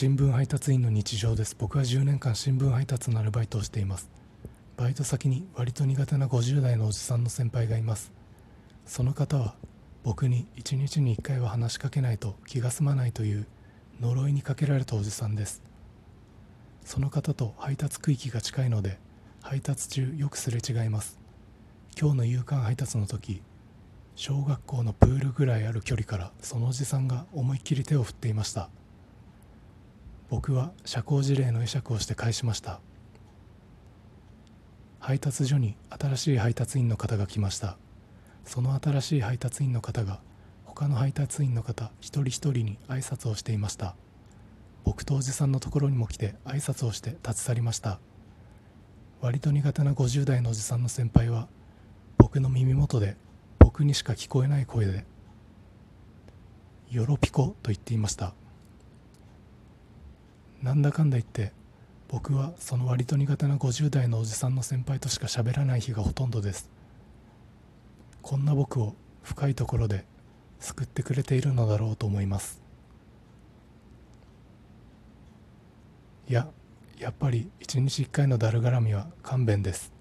新聞配達員の日常です。僕は10年間新聞配達のアルバイトをしています。バイト先に割と苦手な50代のおじさんの先輩がいます。その方は僕に1日に1回は話しかけないと気が済まないという呪いにかけられたおじさんです。その方と配達区域が近いので配達中よくすれ違います。今日の夕刊配達の時、小学校のプールぐらいある距離からそのおじさんが思いっきり手を振っていました。僕は社交辞令の会釈をして返しました。配達所に新しい配達員の方が来ました。その新しい配達員の方が他の配達員の方一人一人に挨拶をしていました。僕とおじさんのところにも来て挨拶をして立ち去りました。割と苦手な50代のおじさんの先輩は僕の耳元で僕にしか聞こえない声でよろぴこと言っていました。なんだかんだ言って僕はその割と苦手な50代のおじさんの先輩としか喋らない日がほとんどです。こんな僕を深いところで救ってくれているのだろうと思います。やっぱり一日一回のだるがらみは勘弁です。